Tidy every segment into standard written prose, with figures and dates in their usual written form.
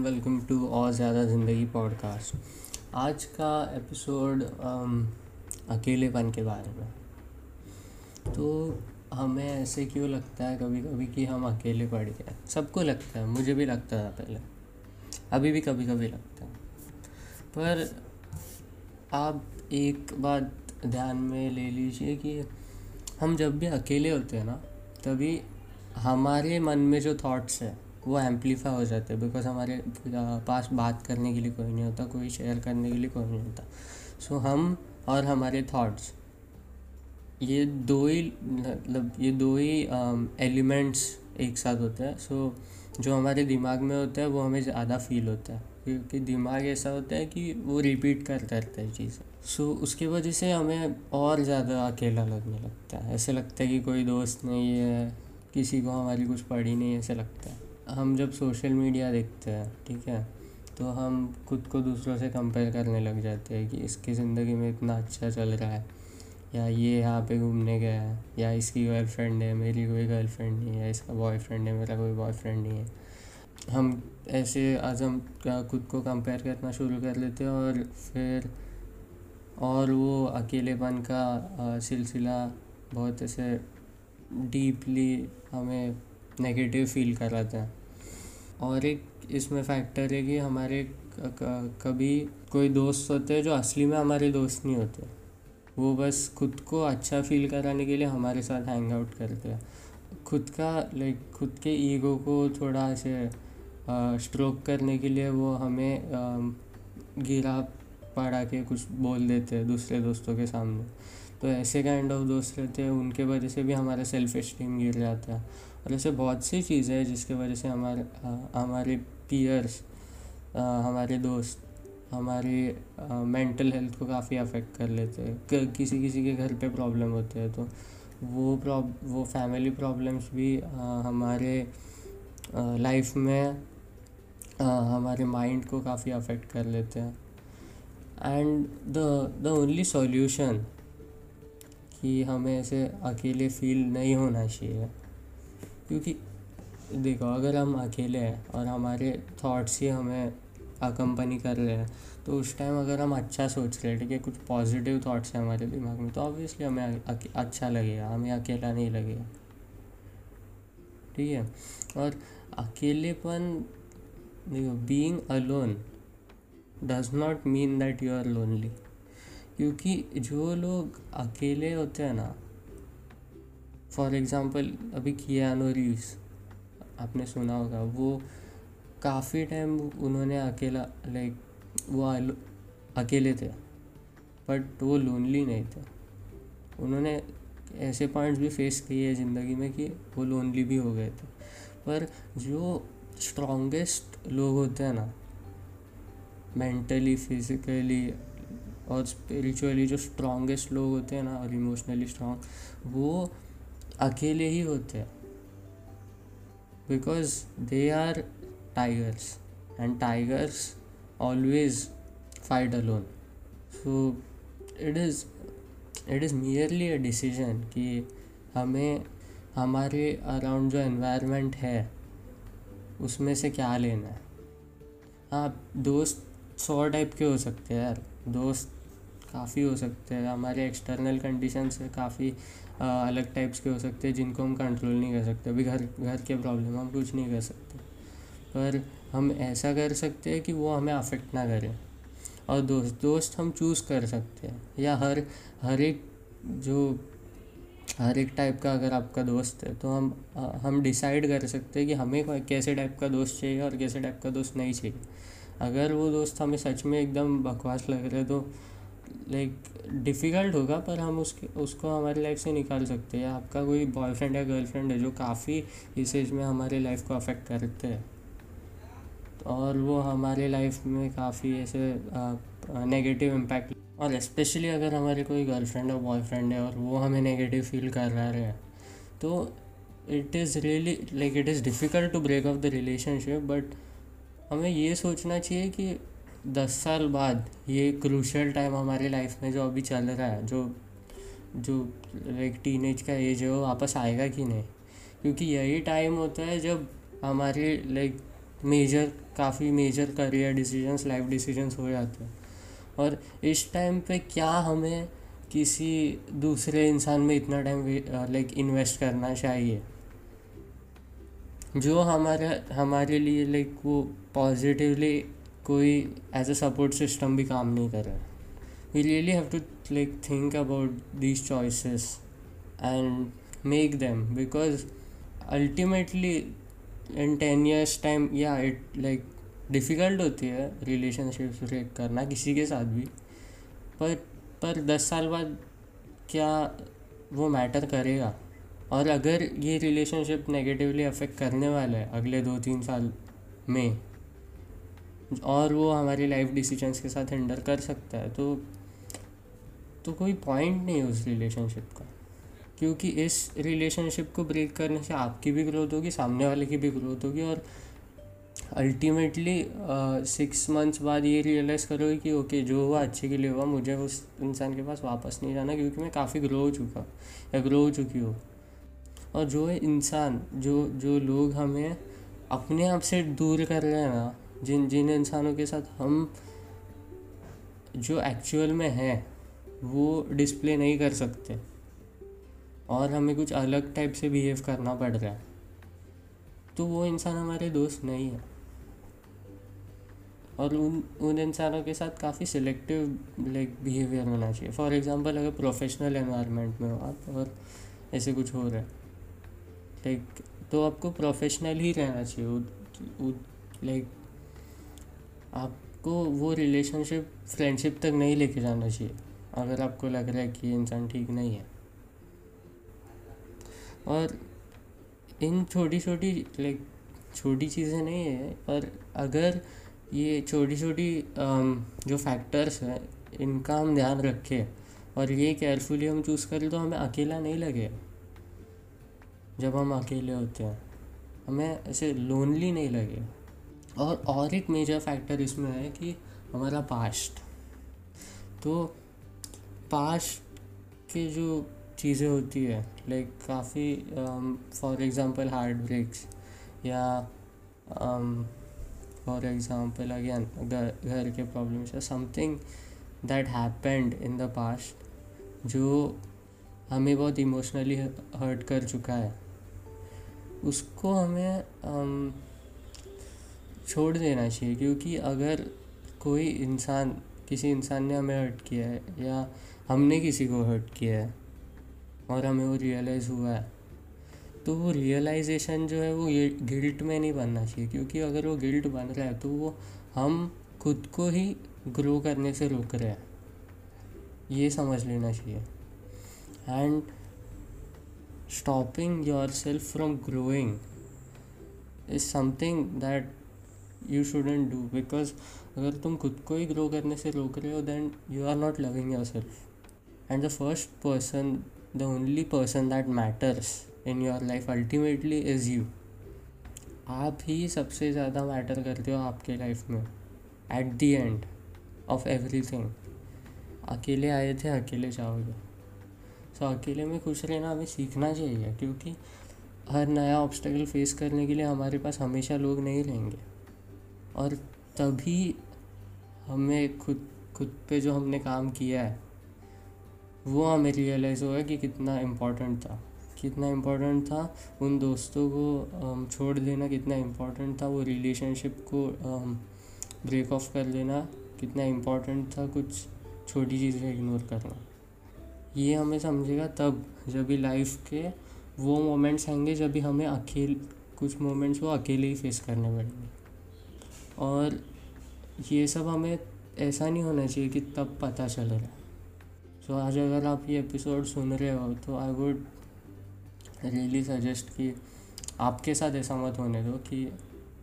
And welcome to और ज़्यादा ज़िंदगी पॉडकास्ट। आज का एपिसोड अकेलेपन के बारे में। तो हमें ऐसे क्यों लगता है कभी कभी कि हम अकेले पड़ गए? सबको लगता है, मुझे भी लगता था पहले, अभी भी कभी कभी लगता है। पर आप एक बात ध्यान में ले लीजिए कि हम जब भी अकेले होते हैं ना, तभी हमारे मन में जो थॉट्स है वो एम्पलीफाई हो जाते हैं, बिकॉज हमारे पास बात करने के लिए कोई नहीं होता, कोई शेयर करने के लिए कोई नहीं होता। सो हम और हमारे थॉट्स, ये दो ही मतलब एलिमेंट्स एक साथ होते हैं। सो जो हमारे दिमाग में होता है वो हमें ज़्यादा फील होता है, क्योंकि दिमाग ऐसा होता है कि वो रिपीट करता है चीज़ें। सो उसकी वजह से हमें और ज़्यादा अकेला लगने लगता है। ऐसे लगता है कि कोई दोस्त नहीं है, किसी को हमारी कुछ पड़ी नहीं, ऐसे लगता है। हम जब सोशल मीडिया देखते हैं, ठीक है, तो हम खुद को दूसरों से कंपेयर करने लग जाते हैं कि इसकी ज़िंदगी में इतना अच्छा चल रहा है, या ये यहाँ पे घूमने गया है, या इसकी गर्लफ्रेंड है, मेरी कोई गर्लफ्रेंड नहीं है, इसका बॉयफ्रेंड है, मेरा कोई बॉयफ्रेंड नहीं है। हम ऐसे आजम खुद को कंपेयर करना शुरू कर लेते हैं, और फिर और वो अकेलेपन का सिलसिला बहुत ऐसे डीपली हमें नेगेटिव फील कराता है। और एक इसमें फैक्टर है कि हमारे कभी कोई दोस्त होते हैं जो असली में हमारे दोस्त नहीं होते, वो बस खुद को अच्छा फील कराने के लिए हमारे साथ हैंग आउट करते हैं। खुद का खुद के ईगो को थोड़ा ऐसे स्ट्रोक करने के लिए वो हमें गिरा पड़ा के कुछ बोल देते हैं दूसरे दोस्तों के सामने। तो ऐसे काइंड ऑफ दोस्त रहते हैं, उनके वजह से भी हमारा सेल्फ एस्टीम गिर जाता है। और ऐसे बहुत सी चीज़ें हैं जिसके वजह से हमारे पीयर्स, हमारे दोस्त हमारे मेंटल हेल्थ को काफ़ी अफेक्ट कर लेते हैं। किसी किसी के घर पे प्रॉब्लम होते हैं, तो वो फैमिली प्रॉब्लम्स भी हमारे लाइफ में हमारे माइंड को काफ़ी अफेक्ट कर लेते हैं। एंड द ओनली सॉल्यूशन कि हमें ऐसे अकेले फील नहीं होना चाहिए, क्योंकि देखो, अगर हम अकेले हैं और हमारे थॉट्स ही हमें अकम्पनी कर रहे हैं, तो उस टाइम अगर हम अच्छा सोच रहे हैं, ठीक है, कुछ पॉजिटिव थॉट्स हैं हमारे दिमाग में, तो ऑब्वियसली हमें अच्छा लगेगा, हमें अकेला नहीं लगेगा, ठीक है। और अकेलेपन, देखो, being alone does not mean that you are lonely, क्योंकि जो लोग अकेले होते हैं ना, फॉर एग्ज़ाम्पल अभी कियानो रीव्स आपने सुना होगा, वो काफ़ी टाइम उन्होंने अकेला वो अकेले थे, बट वो लोनली नहीं थे। उन्होंने ऐसे पॉइंट्स भी फेस किए हैं ज़िंदगी में कि वो लोनली भी हो गए थे। पर जो स्ट्रॉन्गेस्ट लोग होते हैं ना, मेंटली, फिज़िकली और स्पिरिचुअली जो स्ट्रॉन्गेस्ट लोग होते हैं ना, और इमोशनली स्ट्रॉन्ग, वो अकेले ही होते हैं, because they are tigers and tigers always fight alone. So it is merely a decision कि हमें हमारे अराउंड जो एनवायरनमेंट है उसमें से क्या लेना है। हाँ, दोस्त 100 टाइप के हो सकते हैं यार, दोस्त काफ़ी हो सकते हैं, हमारे एक्सटर्नल कंडीशन से काफ़ी अलग टाइप्स के हो सकते हैं, जिनको हम कंट्रोल नहीं कर सकते। अभी घर के प्रॉब्लम हम कुछ नहीं कर सकते, पर हम ऐसा कर सकते हैं कि वो हमें अफेक्ट ना करें। और दोस्त हम चूज़ कर सकते हैं, या हर एक टाइप का अगर आपका दोस्त है, तो हम डिसाइड कर सकते हैं कि हमें कैसे टाइप का दोस्त चाहिए और कैसे टाइप का दोस्त नहीं चाहिए। अगर वो दोस्त हमें सच में एकदम बकवास लग रहा है, तो डिफ़िकल्ट होगा, पर हम उसको हमारी लाइफ से निकाल सकते हैं। आपका कोई बॉयफ्रेंड या गर्लफ्रेंड है जो काफ़ी इस एज में हमारे लाइफ को अफेक्ट करते हैं, और वो हमारे लाइफ में काफ़ी ऐसे नेगेटिव इम्पैक्ट। और स्पेशली अगर हमारे कोई गर्लफ्रेंड और बॉयफ्रेंड है और वो हमें नेगेटिव फील कर रहा है, तो it is difficult to break off the relationship. But हमें ये सोचना चाहिए कि 10 साल बाद ये क्रूशल टाइम हमारे लाइफ में जो अभी चल रहा है, जो टीनेज का एज है, वो वापस आएगा कि नहीं, क्योंकि यही टाइम होता है जब हमारी मेजर काफ़ी major career decisions, life decisions हो जाते हैं। और इस टाइम पे क्या हमें किसी दूसरे इंसान में इतना टाइम लाइक इन्वेस्ट करना चाहिए जो हमारे लिए लाइक वो पॉजिटिवली कोई एज अ सपोर्ट सिस्टम भी काम नहीं कर रहा है। We really have to like think about these choices and make them, because ultimately in 10 years time या इट लाइक डिफ़िकल्ट होती है रिलेशनशिप्स ब्रेक करना किसी के साथ भी, पर 10 साल बाद क्या वो मैटर करेगा? और अगर ये रिलेशनशिप नेगेटिवली अफेक्ट करने वाला है अगले 2-3 साल में और वो हमारी लाइफ डिसीजंस के साथ हिंडर कर सकता है, तो कोई पॉइंट नहीं है उस रिलेशनशिप का, क्योंकि इस रिलेशनशिप को ब्रेक करने से आपकी भी ग्रोथ होगी, सामने वाले की भी ग्रोथ होगी, और अल्टीमेटली 6 months बाद ये रियलाइज़ करोगे कि ओके, जो हुआ अच्छे के लिए हुआ, मुझे उस इंसान के पास वापस नहीं जाना क्योंकि मैं काफ़ी ग्रो हो चुका या ग्रो हो चुकी हूँ। और जो इंसान जो लोग हमें अपने आप से दूर कर रहे हैं ना, जिन इंसानों के साथ हम जो एक्चुअल में हैं वो डिस्प्ले नहीं कर सकते और हमें कुछ अलग टाइप से बिहेव करना पड़ रहा है, तो वो इंसान हमारे दोस्त नहीं है। और उन इंसानों के साथ काफ़ी सिलेक्टिव लाइक बिहेवियर होना चाहिए। फॉर एग्जांपल, अगर प्रोफेशनल एनवायरनमेंट में हो आप और ऐसे कुछ हो रहा है लाइक, तो आपको प्रोफेशनल ही रहना चाहिए। लाइक आपको वो रिलेशनशिप फ्रेंडशिप तक नहीं लेके जाना चाहिए अगर आपको लग रहा है कि ये इंसान ठीक नहीं है। और इन छोटी चीज़ें नहीं है, पर अगर ये छोटी जो फैक्टर्स हैं इनका हम ध्यान रखें और ये केयरफुली हम चूज़ करें तो हमें अकेला नहीं लगे। जब हम अकेले होते हैं हमें ऐसे लोनली नहीं लगे। और एक मेजर फैक्टर इसमें है कि हमारा पास्ट, तो पास्ट के जो चीज़ें होती है लाइक काफ़ी, फॉर एग्ज़ाम्पल हार्ट ब्रेक्स या फॉर एग्ज़ाम्पल अगेन घर के प्रॉब्लम्स या something that happened in the past जो हमें बहुत इमोशनली हर्ट कर चुका है, उसको हमें छोड़ देना चाहिए। क्योंकि अगर कोई इंसान, किसी इंसान ने हमें हर्ट किया है या हमने किसी को हर्ट किया है और हमें वो रियलाइज़ हुआ है, तो वो रियलाइजेशन जो है वो गिल्ट में नहीं बनना चाहिए। क्योंकि अगर वो गिल्ट बन रहा है तो वो हम खुद को ही ग्रो करने से रोक रहे हैं, ये समझ लेना चाहिए। And stopping yourself from growing is something that you shouldn't do, because अगर तुम खुद को ही ग्रो करने से रोक रहे हो then you are not loving yourself. And the first person, the only person that matters in your life ultimately is you. आप ही सबसे ज़्यादा मैटर करते हो आपके लाइफ में at the end of everything। अकेले आए थे, अकेले जाओगे। सो अकेले में खुश रहना हमें सीखना चाहिए, क्योंकि हर नया ऑब्स्टेकल फेस करने के लिए हमारे पास हमेशा लोग नहीं रहेंगे। और तभी हमें खुद पे जो हमने काम किया है वो हमें रियलाइज़ होगा कि कितना इम्पोर्टेंट था उन दोस्तों को छोड़ देना, कितना इम्पोर्टेंट था वो रिलेशनशिप को ब्रेक ऑफ कर देना, कितना इम्पोर्टेंट था कुछ छोटी चीज़ें इग्नोर करना। ये हमें समझेगा तब, जब भी लाइफ के वो मोमेंट्स आएंगे जब भी हमें कुछ मोमेंट्स वो अकेले ही फेस करने पड़ेंगे। और ये सब हमें ऐसा नहीं होना चाहिए कि तब पता चल रहा है। तो आज अगर आप ये एपिसोड सुन रहे हो तो आई वुड रियली सजेस्ट कि आपके साथ ऐसा मत होने दो कि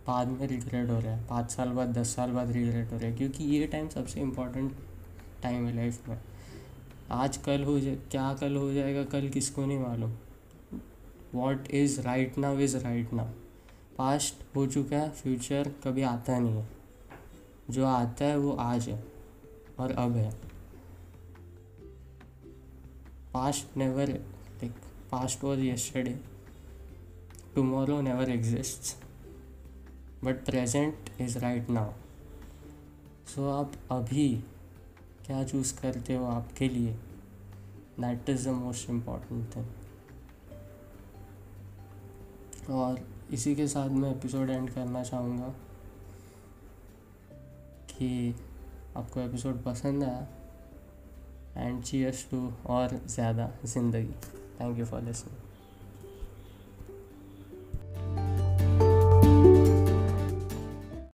बाद में रिग्रेट हो रहा है, 5 साल बाद, 10 साल बाद रिग्रेट हो रहा है। क्योंकि ये टाइम सबसे इम्पोर्टेंट टाइम है लाइफ में। आज कल हो जाएगा, कल किसको नहीं मालूम। What is right now is right now. Past हो चुका है, फ्यूचर कभी आता नहीं है। जो आता है वो आज है और अब है। Past was yesterday. Tomorrow never exists. But present is right now. So आप अभी क्या चूज़ करते हो आपके लिए, that is the most important thing. और इसी के साथ मैं एपिसोड एंड करना चाहूँगा कि आपको एपिसोड पसंद आया, एंड चीयर्स टू और ज़्यादा ज़िंदगी। Thank you for listening.